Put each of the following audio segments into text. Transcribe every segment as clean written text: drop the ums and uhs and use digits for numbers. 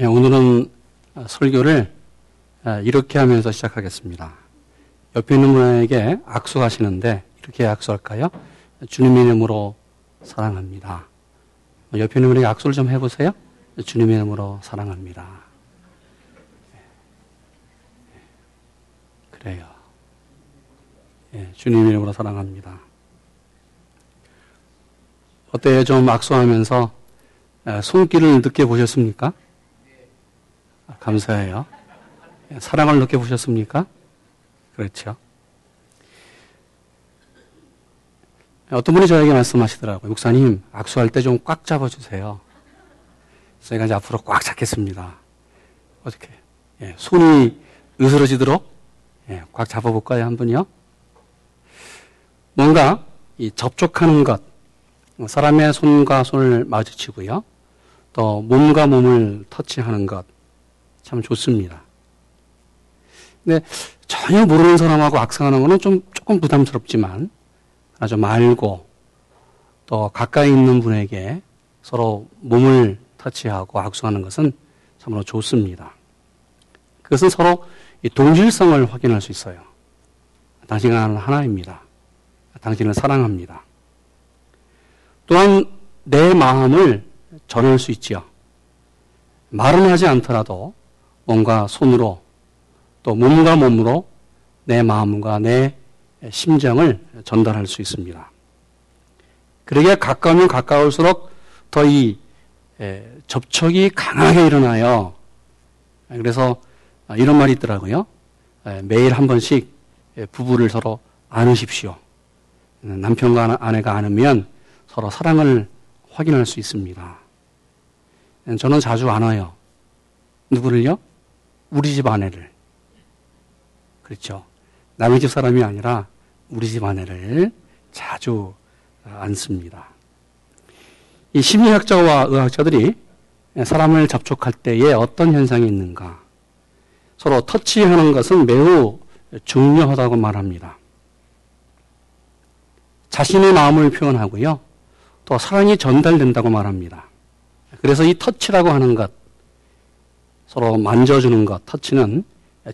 오늘은 설교를 이렇게 하면서 시작하겠습니다. 옆에 있는 분에게 악수하시는데 이렇게 악수할까요? 주님의 이름으로 사랑합니다. 옆에 있는 분에게 악수를 좀 해보세요. 주님의 이름으로 사랑합니다. 그래요. 예, 주님의 이름으로 사랑합니다. 어때요? 좀 악수하면서 손길을 느껴보셨습니까? 감사해요. 사랑을 느껴보셨습니까? 그렇죠. 어떤 분이 저에게 말씀하시더라고요. 목사님, 악수할 때 좀 꽉 잡아주세요. 제가 이제 앞으로 꽉 잡겠습니다. 어떻게? 예, 손이 으스러지도록 꽉 잡아볼까요? 한 분이요. 뭔가 이 접촉하는 것, 사람의 손과 손을 마주치고요. 또 몸과 몸을 터치하는 것, 참 좋습니다. 근데 전혀 모르는 사람하고 악수하는 거는 조금 부담스럽지만 아주 말고 또 가까이 있는 분에게 서로 몸을 터치하고 악수하는 것은 참으로 좋습니다. 그것은 서로 동질성을 확인할 수 있어요. 당신은 하나입니다. 당신을 사랑합니다. 또한 내 마음을 전할 수 있지요. 말은 하지 않더라도 몸과 손으로 또 몸과 몸으로 내 마음과 내 심정을 전달할 수 있습니다. 그러기에 가까우면 가까울수록 더 이 접촉이 강하게 일어나요. 그래서 이런 말이 있더라고요. 매일 한 번씩 부부를 서로 안으십시오. 남편과 아내가 안으면 서로 사랑을 확인할 수 있습니다. 저는 자주 안아요. 누구를요? 우리 집 아내를. 그렇죠. 남의 집 사람이 아니라 우리 집 아내를 자주 안습니다. 이 심리학자와 의학자들이 사람을 접촉할 때에 어떤 현상이 있는가, 서로 터치하는 것은 매우 중요하다고 말합니다. 자신의 마음을 표현하고요. 또 사랑이 전달된다고 말합니다. 그래서 이 터치라고 하는 것, 서로 만져주는 것, 터치는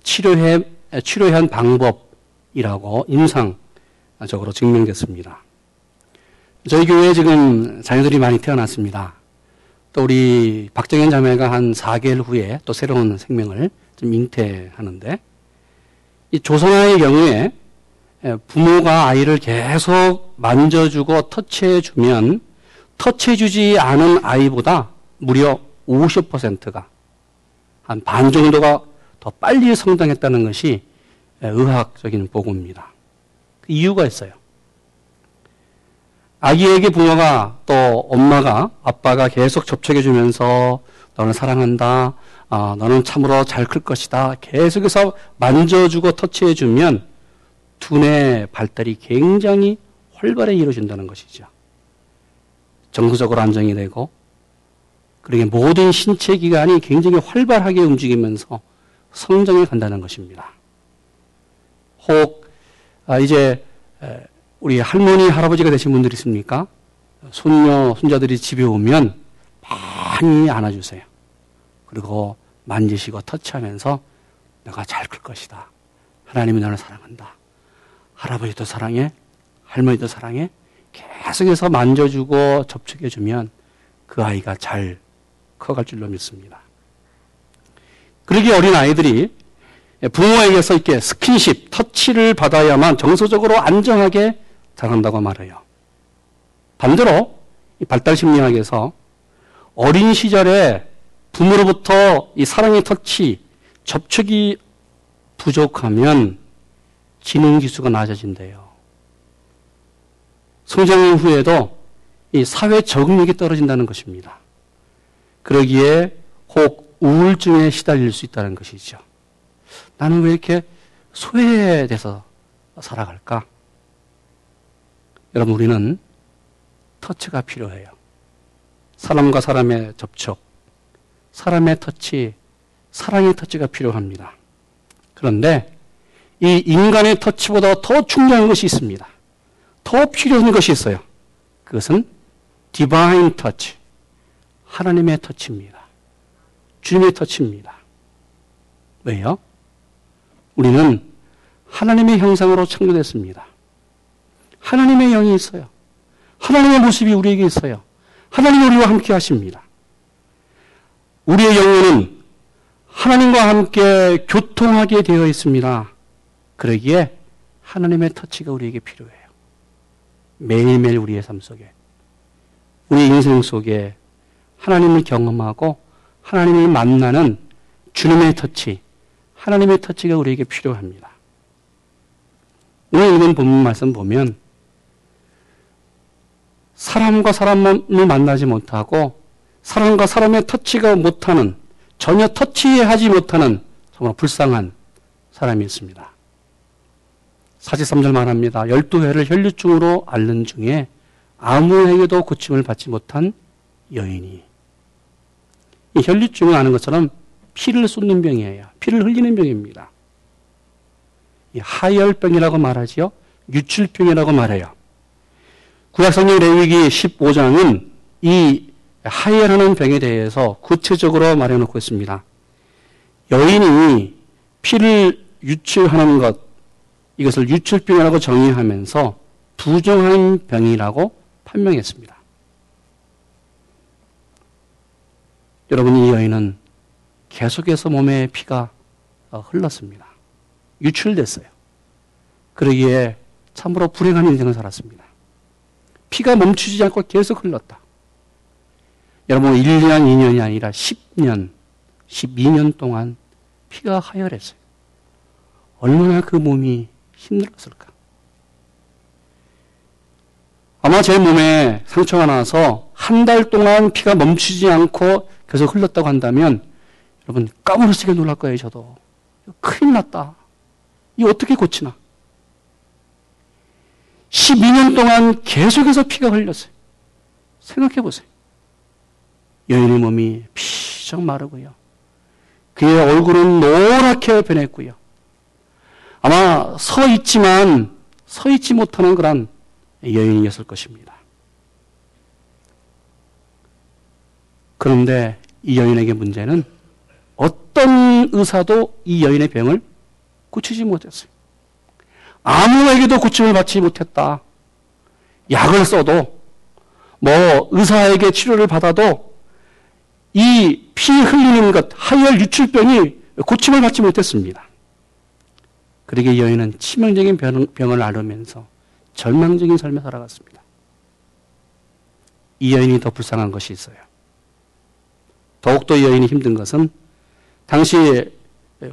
치료한 방법이라고 임상적으로 증명됐습니다. 저희 교회에 지금 자녀들이 많이 태어났습니다. 또 우리 박정현 자매가 한 4개월 후에 또 새로운 생명을 좀 잉태하는데, 이 조선아의 경우에 부모가 아이를 계속 만져주고 터치해주면 터치해주지 않은 아이보다 무려 50%가 한 반 정도가 더 빨리 성장했다는 것이 의학적인 보고입니다. 그 이유가 있어요. 아기에게 부모가 또 엄마가 아빠가 계속 접촉해주면서 너는 사랑한다, 너는 참으로 잘 클 것이다 계속해서 만져주고 터치해주면 두뇌 발달이 굉장히 활발히 이루어진다는 것이죠. 정서적으로 안정이 되고, 그러게 모든 신체 기관이 굉장히 활발하게 움직이면서 성장해 간다는 것입니다. 혹 이제 우리 할머니, 할아버지가 되신 분들이 있습니까? 손녀, 손자들이 집에 오면 많이 안아주세요. 그리고 만지시고 터치하면서 내가 잘 클 것이다. 하나님이 나를 사랑한다. 할아버지도 사랑해, 할머니도 사랑해. 계속해서 만져주고 접촉해주면 그 아이가 잘 커갈 줄로 믿습니다. 그러기에 어린 아이들이 부모에게서 이렇게 스킨십, 터치를 받아야만 정서적으로 안정하게 자란다고 말해요. 반대로 발달심리학에서 어린 시절에 부모로부터 이 사랑의 터치, 접촉이 부족하면 지능지수가 낮아진대요. 성장 후에도 이 사회 적응력이 떨어진다는 것입니다. 그러기에 혹 우울증에 시달릴 수 있다는 것이죠. 나는 왜 이렇게 소외돼서 살아갈까? 여러분, 우리는 터치가 필요해요. 사람과 사람의 접촉, 사람의 터치, 사랑의 터치가 필요합니다. 그런데 이 인간의 터치보다 더 중요한 것이 있습니다. 더 필요한 것이 있어요. 그것은 디바인 터치, 하나님의 터치입니다. 주님의 터치입니다. 왜요? 우리는 하나님의 형상으로 창조됐습니다. 하나님의 영이 있어요. 하나님의 모습이 우리에게 있어요. 하나님이 우리와 함께 하십니다. 우리의 영혼은 하나님과 함께 교통하게 되어 있습니다. 그러기에 하나님의 터치가 우리에게 필요해요. 매일매일 우리의 삶 속에, 우리 인생 속에 하나님을 경험하고 하나님을 만나는 주님의 터치, 하나님의 터치가 우리에게 필요합니다. 오늘 읽은 본문 말씀 보면 사람과 사람을 만나지 못하고 사람과 사람의 터치가 못하는, 전혀 터치하지 못하는 정말 불쌍한 사람이 있습니다. 43절 말합니다. 12회를 혈류증으로 앓는 중에 아무에게도 고침을 받지 못한 여인이. 이 혈류증은 아는 것처럼 피를 쏟는 병이에요. 피를 흘리는 병입니다. 이 하혈병이라고 말하지요. 유출병이라고 말해요. 구약성경 레위기 15장은 이 하혈하는 병에 대해서 구체적으로 말해놓고 있습니다. 여인이 피를 유출하는 것, 이것을 유출병이라고 정의하면서 부정한 병이라고 판명했습니다. 여러분, 이 여인은 계속해서 몸에 피가 흘렀습니다. 유출됐어요. 그러기에 참으로 불행한 인생을 살았습니다. 피가 멈추지 않고 계속 흘렀다. 여러분, 1년, 2년이 아니라 10년, 12년 동안 피가 하혈했어요. 얼마나 그 몸이 힘들었을까? 아마 제 몸에 상처가 나서 한 달 동안 피가 멈추지 않고 계속 흘렀다고 한다면 여러분 까무러치게 놀랄 거예요. 저도 큰일 났다. 이거 어떻게 고치나? 12년 동안 계속해서 피가 흘렸어요. 생각해 보세요. 여인의 몸이 피적 마르고요. 그의 얼굴은 노랗게 변했고요. 아마 서 있지 못하는 그런 여인이었을 것입니다. 그런데 이 여인에게 문제는 어떤 의사도 이 여인의 병을 고치지 못했어요. 아무에게도 고침을 받지 못했다. 약을 써도 의사에게 치료를 받아도 이 피 흘리는 것, 하혈 유출병이 고침을 받지 못했습니다. 그러기에 여인은 치명적인 병을 앓으면서 절망적인 삶을 살아갔습니다. 이 여인이 더 불쌍한 것이 있어요. 더욱더 이 여인이 힘든 것은 당시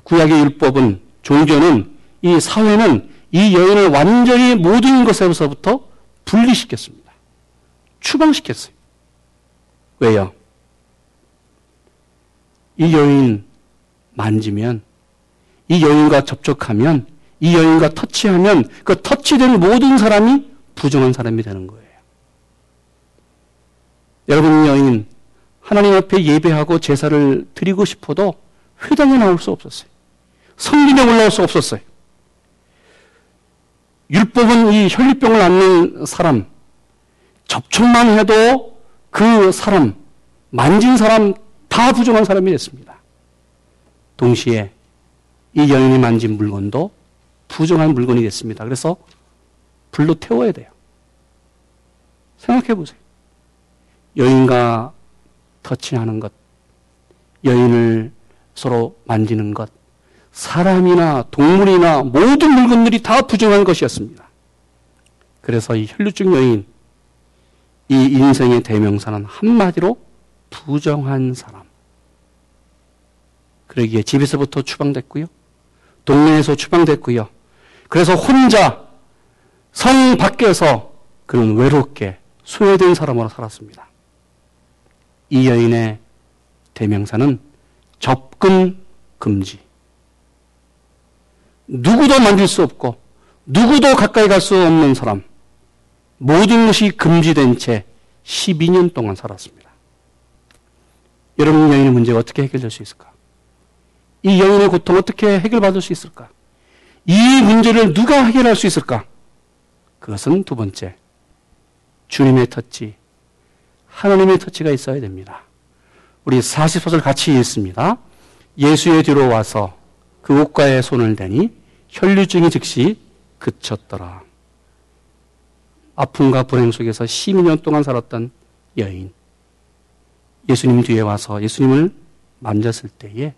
구약의 율법은, 종교는, 이 사회는 이 여인을 완전히 모든 것에서부터 분리시켰습니다. 추방시켰어요. 왜요? 이 여인 만지면, 이 여인과 접촉하면, 이 여인과 터치하면 그 터치된 모든 사람이 부정한 사람이 되는 거예요. 여러분, 여인 하나님 앞에 예배하고 제사를 드리고 싶어도 회당에 나올 수 없었어요. 성전에 올라올 수 없었어요. 율법은 이 혈류병을 앓는 사람, 접촉만 해도 그 사람, 만진 사람 다 부정한 사람이 됐습니다. 동시에 이 여인이 만진 물건도 부정한 물건이 됐습니다. 그래서 불로 태워야 돼요. 생각해 보세요. 여인과 터치하는 것, 여인을 서로 만지는 것, 사람이나 동물이나 모든 물건들이 다 부정한 것이었습니다. 그래서 이 혈류증 여인, 이 인생의 대명사는 한마디로 부정한 사람. 그러기에 집에서부터 추방됐고요. 동네에서 추방됐고요. 그래서 혼자 성 밖에서 그는 외롭게 소외된 사람으로 살았습니다. 이 여인의 대명사는 접근 금지. 누구도 만질 수 없고 누구도 가까이 갈 수 없는 사람. 모든 것이 금지된 채 12년 동안 살았습니다. 여러분, 여인의 문제가 어떻게 해결될 수 있을까? 이 여인의 고통 어떻게 해결받을 수 있을까? 이 문제를 누가 해결할 수 있을까? 그것은 두 번째, 주님의 터치, 하나님의 터치가 있어야 됩니다. 우리 40소설 같이 읽습니다. 예수의 뒤로 와서 그 옷가에 손을 대니 혈류증이 즉시 그쳤더라. 아픔과 불행 속에서 12년 동안 살았던 여인, 예수님 뒤에 와서 예수님을 만졌을 때에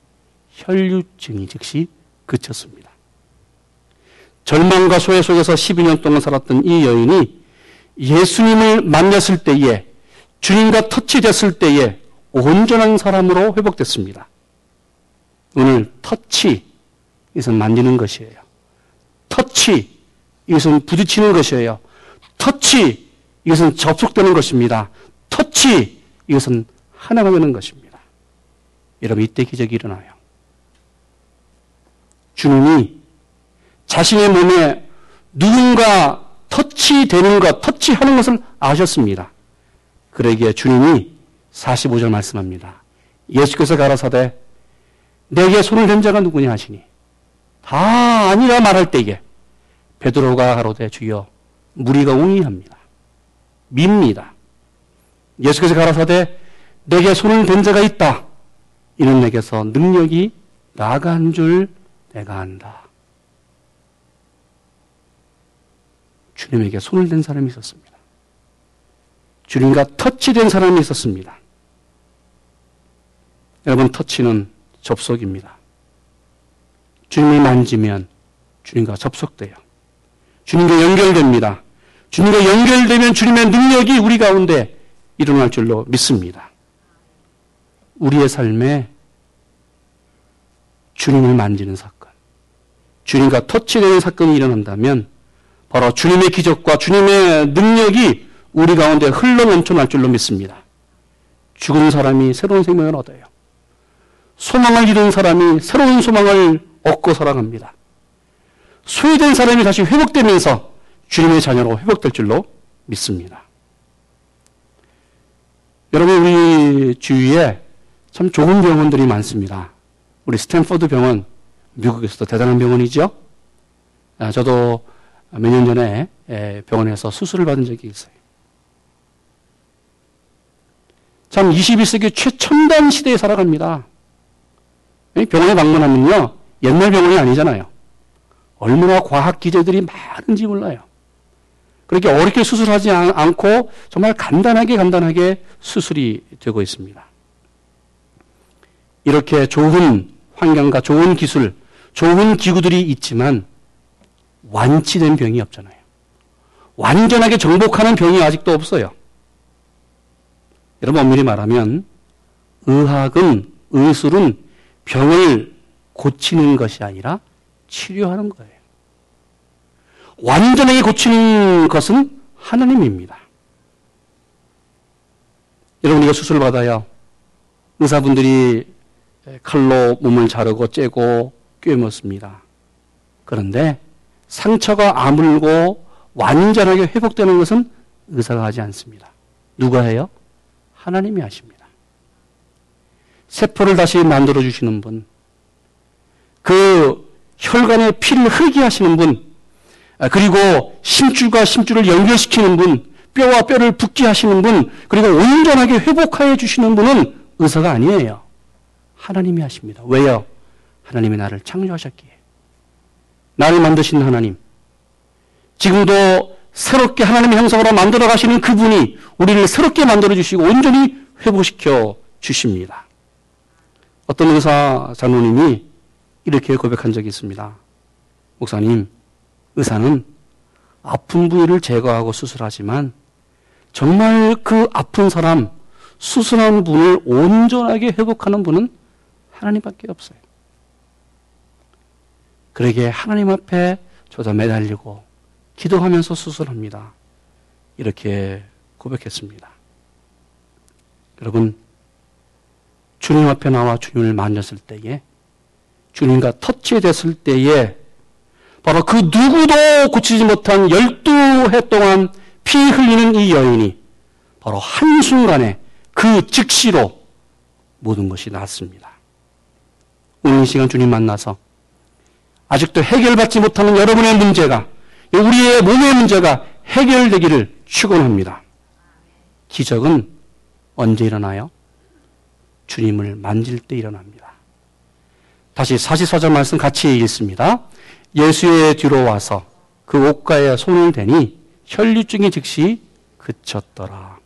혈류증이 즉시 그쳤습니다. 절망과 소외 속에서 12년 동안 살았던 이 여인이 예수님을 만났을 때에, 주님과 터치됐을 때에 온전한 사람으로 회복됐습니다. 오늘 터치, 이것은 만지는 것이에요. 터치, 이것은 부딪히는 것이에요. 터치, 이것은 접촉되는 것입니다. 터치, 이것은 하나가 되는 것입니다. 여러분, 이때 기적이 일어나요. 주님이 자신의 몸에 누군가 터치되는 것, 터치하는 것을 아셨습니다. 그러기에 주님이 45절 말씀합니다. 예수께서 가라사대 내게 손을 댄 자가 누구냐 하시니 다 아니라 말할 때에 베드로가 가로되 주여 무리가 웅이합니다. 밉니다. 예수께서 가라사대 내게 손을 댄 자가 있다. 이는 내게서 능력이 나간 줄 내가 안다. 주님에게 손을 댄 사람이 있었습니다. 주님과 터치된 사람이 있었습니다. 여러분, 터치는 접속입니다. 주님이 만지면 주님과 접속돼요. 주님과 연결됩니다. 주님과 연결되면 주님의 능력이 우리 가운데 일어날 줄로 믿습니다. 우리의 삶에 주님을 만지는 사건, 주님과 터치되는 사건이 일어난다면 바로 주님의 기적과 주님의 능력이 우리 가운데 흘러 넘쳐날 줄로 믿습니다. 죽은 사람이 새로운 생명을 얻어요. 소망을 잃은 사람이 새로운 소망을 얻고 살아갑니다. 소외된 사람이 다시 회복되면서 주님의 자녀로 회복될 줄로 믿습니다. 여러분, 우리 주위에 참 좋은 병원들이 많습니다. 우리 스탠퍼드 병원, 미국에서도 대단한 병원이죠. 저도 몇 년 전에 병원에서 수술을 받은 적이 있어요. 참 21세기 최첨단 시대에 살아갑니다. 병원에 방문하면요, 옛날 병원이 아니잖아요. 얼마나 과학 기재들이 많은지 몰라요. 그렇게 어렵게 수술하지 않고 정말 간단하게 수술이 되고 있습니다. 이렇게 좋은 환경과 좋은 기술, 좋은 기구들이 있지만 완치된 병이 없잖아요. 완전하게 정복하는 병이 아직도 없어요. 여러분, 엄밀히 말하면 의학은, 의술은 병을 고치는 것이 아니라 치료하는 거예요. 완전하게 고치는 것은 하나님입니다. 여러분, 이거 수술을 받아요. 의사분들이 칼로 몸을 자르고 째고 꿰맸습니다. 그런데 상처가 아물고 완전하게 회복되는 것은 의사가 하지 않습니다. 누가 해요? 하나님이 하십니다. 세포를 다시 만들어주시는 분, 그 혈관에 피를 흐르게 하시는 분, 그리고 심줄과 심줄을 연결시키는 분, 뼈와 뼈를 붙게 하시는 분, 그리고 온전하게 회복하여 주시는 분은 의사가 아니에요. 하나님이 하십니다. 왜요? 하나님이 나를 창조하셨기에. 나를 만드신 하나님, 지금도 새롭게 하나님의 형상으로 만들어 가시는 그분이 우리를 새롭게 만들어 주시고 온전히 회복시켜 주십니다. 어떤 의사 장로님이 이렇게 고백한 적이 있습니다. 목사님, 의사는 아픈 부위를 제거하고 수술하지만 정말 그 아픈 사람, 수술한 분을 온전하게 회복하는 분은 하나님밖에 없어요. 그러기에 하나님 앞에 저자 매달리고 기도하면서 수술합니다. 이렇게 고백했습니다. 여러분, 주님 앞에 나와 주님을 만졌을 때에, 주님과 터치됐을 때에 바로 그 누구도 고치지 못한 12해 동안 피 흘리는 이 여인이 바로 한순간에 그 즉시로 모든 것이 나았습니다. 오늘 이 시간 주님 만나서 아직도 해결받지 못하는 여러분의 문제가, 우리의 몸의 문제가 해결되기를 축원합니다. 기적은 언제 일어나요? 주님을 만질 때 일어납니다. 다시 44절 말씀 같이 읽습니다. 예수의 뒤로 와서 그 옷가에 손을 대니 혈류증이 즉시 그쳤더라.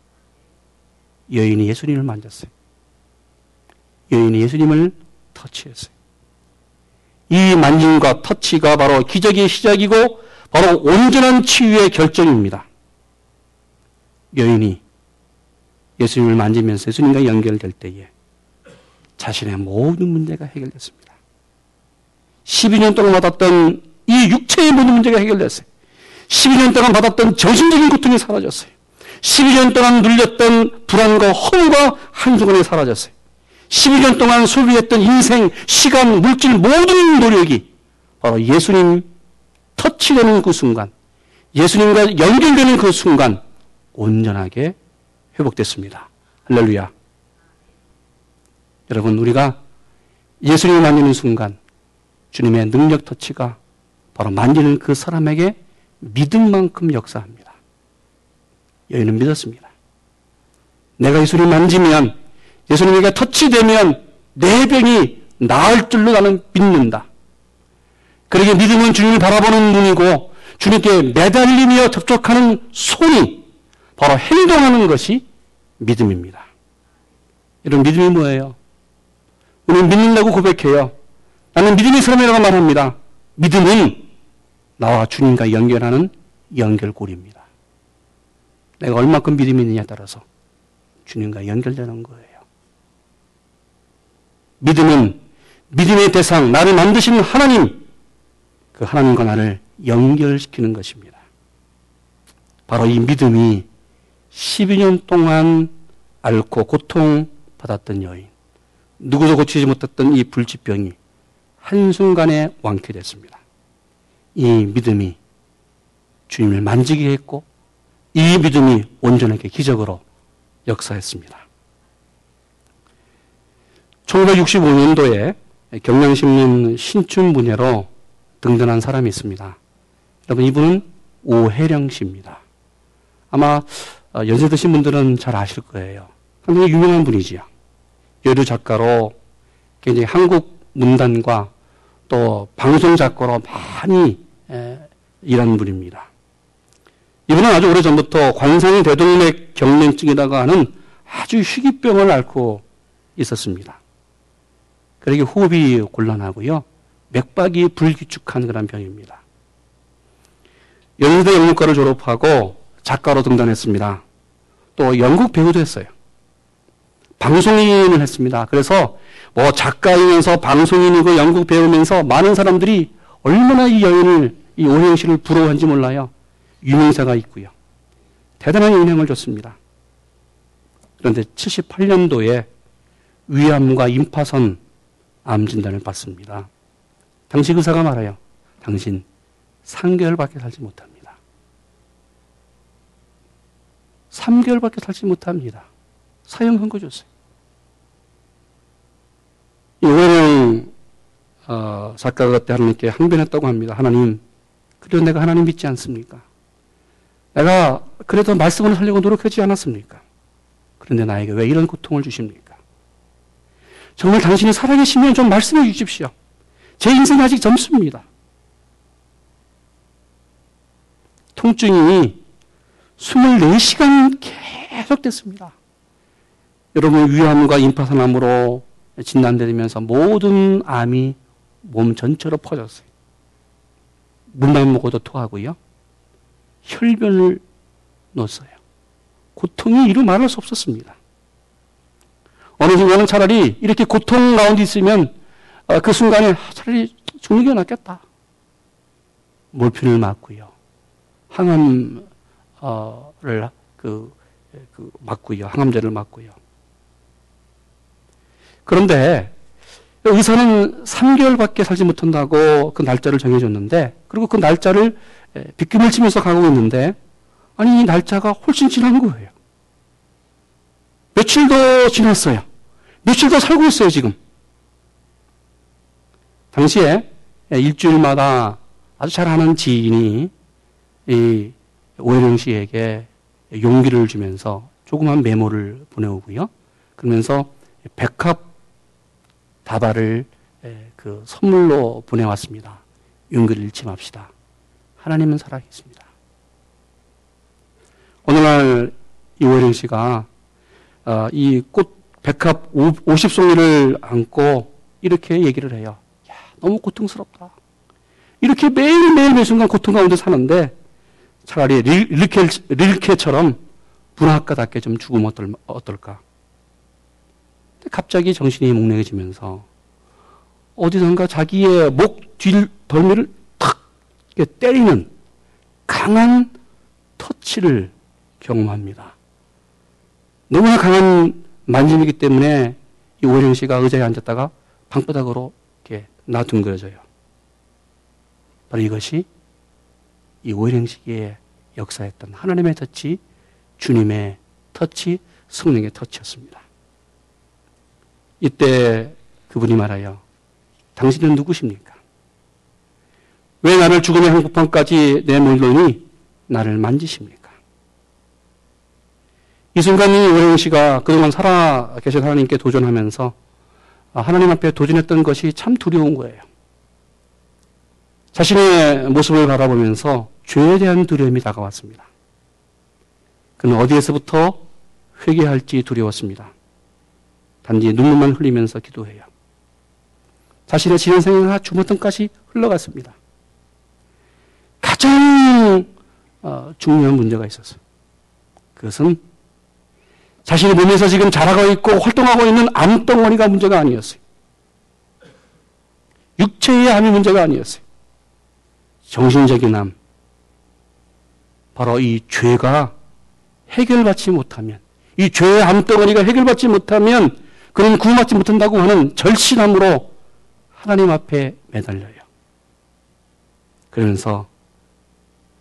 여인이 예수님을 만졌어요. 여인이 예수님을 터치했어요. 이 만짐과 터치가 바로 기적의 시작이고 바로 온전한 치유의 결정입니다. 여인이 예수님을 만지면서 예수님과 연결될 때에 자신의 모든 문제가 해결됐습니다. 12년 동안 받았던 이 육체의 모든 문제가 해결됐어요. 12년 동안 받았던 정신적인 고통이 사라졌어요. 12년 동안 눌렸던 불안과 허무가 한순간에 사라졌어요. 12년 동안 소비했던 인생, 시간, 물질 모든 노력이 바로 예수님 터치되는 그 순간, 예수님과 연결되는 그 순간 온전하게 회복됐습니다. 할렐루야. 여러분, 우리가 예수님을 만지는 순간 주님의 능력 터치가 바로 만지는 그 사람에게 믿음만큼 역사합니다. 여인은 믿었습니다. 내가 예수님을 만지면, 예수님에게 터치되면 내 병이 나을 줄로 나는 믿는다. 그러기에 믿음은 주님을 바라보는 눈이고 주님께 매달리며 접촉하는 손이 바로 행동하는 것이 믿음입니다. 이런 믿음이 뭐예요? 우리는 믿는다고 고백해요. 나는 믿음의 사람이라고 말합니다. 믿음은 나와 주님과 연결하는 연결고리입니다. 내가 얼마큼 믿음이 있느냐에 따라서 주님과 연결되는 거예요. 믿음은 믿음의 대상, 나를 만드신 하나님, 그 하나님과 나를 연결시키는 것입니다. 바로 이 믿음이 12년 동안 앓고 고통받았던 여인, 누구도 고치지 못했던 이 불치병이 한순간에 완쾌됐습니다. 이 믿음이 주님을 만지게 했고 이 믿음이 온전하게 기적으로 역사했습니다. 1965년도에 경향신문 신춘문예로 등단한 사람이 있습니다. 여러분, 이분은 오혜령 씨입니다. 아마 연세 드신 분들은 잘 아실 거예요. 굉장히 유명한 분이지요. 여류 작가로 굉장히 한국 문단과 또 방송 작가로 많이 일한 분입니다. 이분은 아주 오래전부터 관상대동맥 경련증이라고 하는 아주 희귀병을 앓고 있었습니다. 그러기 호흡이 곤란하고요, 맥박이 불규칙한 그런 병입니다. 연세대 영문과를 졸업하고 작가로 등단했습니다. 또 연극 배우도 했어요. 방송인을 했습니다. 그래서 뭐 작가이면서 방송인이고 연극 배우면서 많은 사람들이 얼마나 이 여인을, 이 오영실을 부러워한지 몰라요. 유명세가 있고요. 대단한 영향을 줬습니다. 그런데 78년도에 위암과 임파선 암 진단을 받습니다. 당시 의사가 말해요. 당신 3개월밖에 살지 못합니다. 3개월밖에 살지 못합니다. 사형 선고 줬어요. 오영 작가가 그때 하나님께 항변했다고 합니다. 하나님, 그래도 내가 하나님 믿지 않습니까? 내가 그래도 말씀으로 살려고 노력하지 않았습니까? 그런데 나에게 왜 이런 고통을 주십니까? 정말 당신이 살아계시면 좀 말씀해 주십시오. 제 인생이 아직 젊습니다. 통증이 24시간 계속됐습니다. 여러분, 위암과 임파선암으로 진단되면서 모든 암이 몸 전체로 퍼졌어요. 물만 먹어도 토하고요. 혈변을 넣었어요. 고통이 이루 말할 수 없었습니다. 어느 순간은 차라리 이렇게 고통 가운데 있으면 그 순간에 차라리 죽는 게 낫겠다. 몰핀을 맞고요. 항암을 맞고요. 항암제를 맞고요. 그런데 의사는 3개월밖에 살지 못한다고 그 날짜를 정해줬는데, 그리고 그 날짜를 빗김을 치면서 가고 있는데, 아니, 이 날짜가 훨씬 지난 거예요. 며칠 더 지났어요. 며칠 더 살고 있어요, 지금. 당시에 일주일마다 아주 잘 아는 지인이 이 오혜령 씨에게 용기를 주면서 조그만 메모를 보내오고요. 그러면서 백합 다발을 그 선물로 보내왔습니다. 윤기를 잃지 맙시다. 하나님은 살아있습니다. 오늘날 이월영 씨가 이 꽃 백합 50송이를 안고 이렇게 얘기를 해요. 야, 너무 고통스럽다. 이렇게 매일매일 매 순간 고통 가운데 사는데 차라리 릴케처럼 문학가답게 좀 죽으면 어떨까. 근데 갑자기 정신이 몽롱해지면서 어디선가 자기의 목 덜미를 탁 때리는 강한 터치를 경험합니다. 너무나 강한 만짐이기 때문에 이 오영 씨가 의자에 앉았다가 방바닥으로 이렇게 나둥그러져요. 바로 이것이 이 오영 씨의 역사였던 하나님의 터치, 주님의 터치, 성령의 터치였습니다. 이때 그분이 말하여 당신은 누구십니까? 왜 나를 죽음의 한복판까지 내몰노니 나를 만지십니까? 이 순간 이 오영 씨가 그동안 살아계신 하나님께 도전하면서 하나님 앞에 도전했던 것이 참 두려운 거예요. 자신의 모습을 바라보면서 죄에 대한 두려움이 다가왔습니다. 그는 어디에서부터 회개할지 두려웠습니다. 단지 눈물만 흘리면서 기도해요. 자신의 지난 생애가 주머텅까지 흘러갔습니다. 가장 중요한 문제가 있었어요. 그것은 자신의 몸에서 지금 자라고 있고 활동하고 있는 암덩어리가 문제가 아니었어요. 육체의 암이 문제가 아니었어요. 정신적인 암, 바로 이 죄가 해결받지 못하면, 이 죄의 암덩어리가 해결받지 못하면 그는 구원받지 못한다고 하는 절실함으로 하나님 앞에 매달려요. 그러면서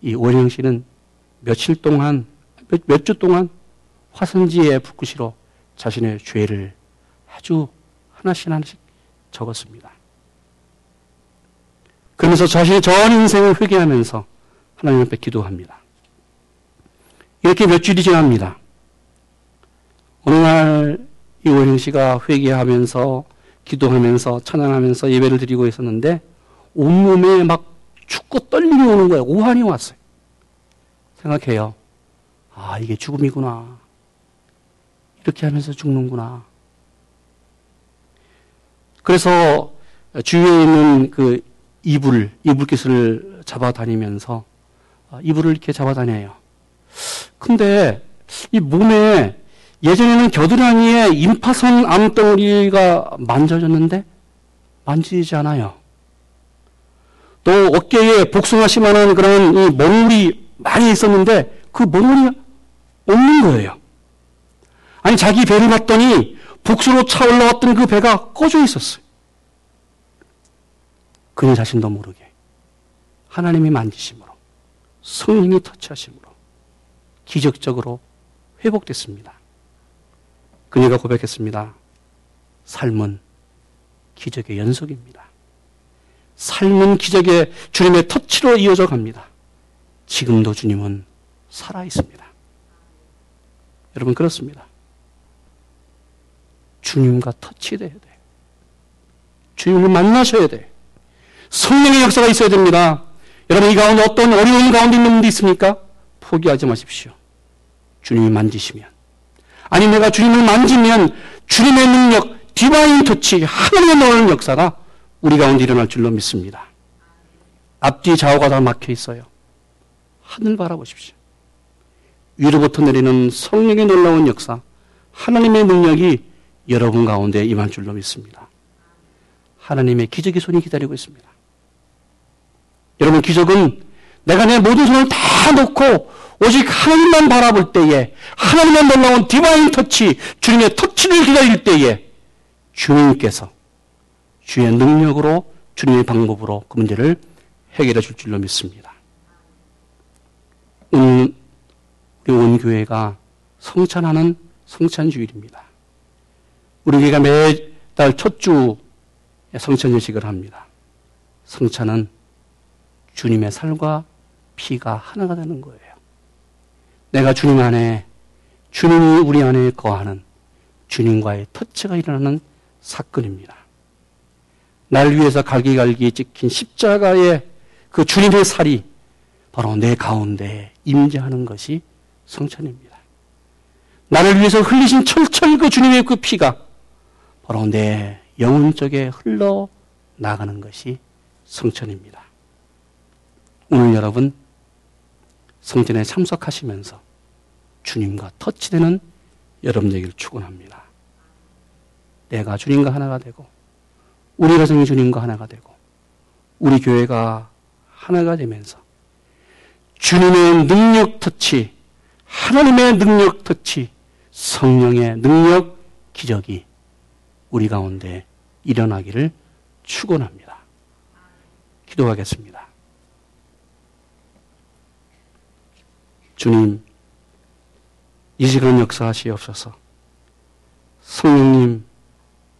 이 오영 씨는 몇 주 동안 화선지의 붓글씨로 자신의 죄를 아주 하나씩 적었습니다. 그러면서 자신의 전 인생을 회개하면서 하나님 앞에 기도합니다. 이렇게 몇 주일이 지납니다. 어느 날 이 오영 씨가 회개하면서 기도하면서 찬양하면서 예배를 드리고 있었는데 온몸에 막 춥고 떨림이 오는 거예요. 오한이 왔어요. 생각해요. 아, 이게 죽음이구나. 이렇게 하면서 죽는구나. 그래서 주위에 있는 그 이불깃을 잡아다니면서 이불을 이렇게 잡아다녀요. 근데 이 몸에 예전에는 겨드랑이에 임파선 암덩어리가 만져졌는데 만지지 않아요. 또 어깨에 복숭아 씨만한 그런 이 멍울이 많이 있었는데 그 멍울이 없는 거예요. 아니, 자기 배를 봤더니 복수로 차올라왔던 그 배가 꺼져 있었어요. 그녀 자신도 모르게 하나님이 만지심으로, 성령이 터치하심으로 기적적으로 회복됐습니다. 그녀가 고백했습니다. 삶은 기적의 연속입니다. 삶은 기적의 주님의 터치로 이어져 갑니다. 지금도 주님은 살아있습니다. 여러분, 그렇습니다. 주님과 터치돼야 돼요. 주님을 만나셔야 돼요. 성령의 역사가 있어야 됩니다. 여러분, 이 가운데 어떤 어려운 가운데 있는 분도 있습니까? 포기하지 마십시오. 주님이 만지시면, 아니 내가 주님을 만지면 주님의 능력, 디바인 터치, 하늘에 나오는 역사가 우리 가운데 일어날 줄로 믿습니다. 앞뒤 좌우가 다 막혀 있어요. 하늘 바라보십시오. 위로부터 내리는 성령의 놀라운 역사, 하나님의 능력이 여러분 가운데 임할 줄로 믿습니다. 하나님의 기적의 손이 기다리고 있습니다. 여러분, 기적은 내가 내 모든 손을 다 놓고 오직 하나님만 바라볼 때에, 하나님만 놀라운 디바인 터치, 주님의 터치를 기다릴 때에 주님께서 주의 능력으로, 주님의 방법으로 그 문제를 해결해 줄 줄로 믿습니다. 오늘 우리 온 교회가 성찬하는 성찬주일입니다. 우리 교회가 매달 첫 주 성찬 예식을 합니다. 성찬은 주님의 살과 피가 하나가 되는 거예요. 내가 주님 안에, 주님이 우리 안에 거하는 주님과의 터치가 일어나는 사건입니다. 날 위해서 갈기갈기 찍힌 십자가의 그 주님의 살이 바로 내 가운데 임재하는 것이 성찬입니다. 나를 위해서 흘리신 철철 그 주님의 그 피가 바로 내 영혼 쪽에 흘러나가는 것이 성찬입니다. 오늘 여러분 성전에 참석하시면서 주님과 터치되는 여러분 되기를 축원합니다. 내가 주님과 하나가 되고 우리 가정이 주님과 하나가 되고 우리 교회가 하나가 되면서 주님의 능력 터치, 하나님의 능력 터치, 성령의 능력 기적이 우리 가운데 일어나기를 축원합니다. 기도하겠습니다. 주님, 이 시간 역사하시옵소서. 성령님,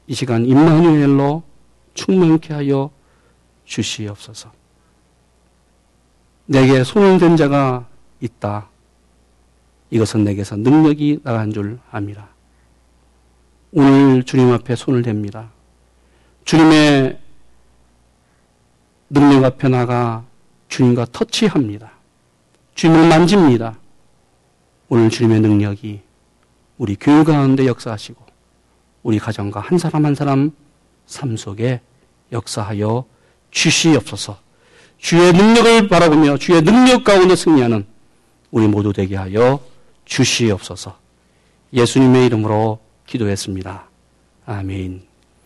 이 시간 임마누엘로 충만케 하여 주시옵소서. 내게 소년된 자가 있다. 이것은 내게서 능력이 나간 줄 압니다. 오늘 주님 앞에 손을 댑니다. 주님의 능력 앞에 나가 주님과 터치합니다. 주님을 만집니다. 오늘 주님의 능력이 우리 교회 가운데 역사하시고 우리 가정과 한 사람 한 사람 삶 속에 역사하여 주시옵소서. 주의 능력을 바라보며 주의 능력 가운데 승리하는 우리 모두 되게 하여 주시옵소서. 예수님의 이름으로 기도했습니다. 아멘.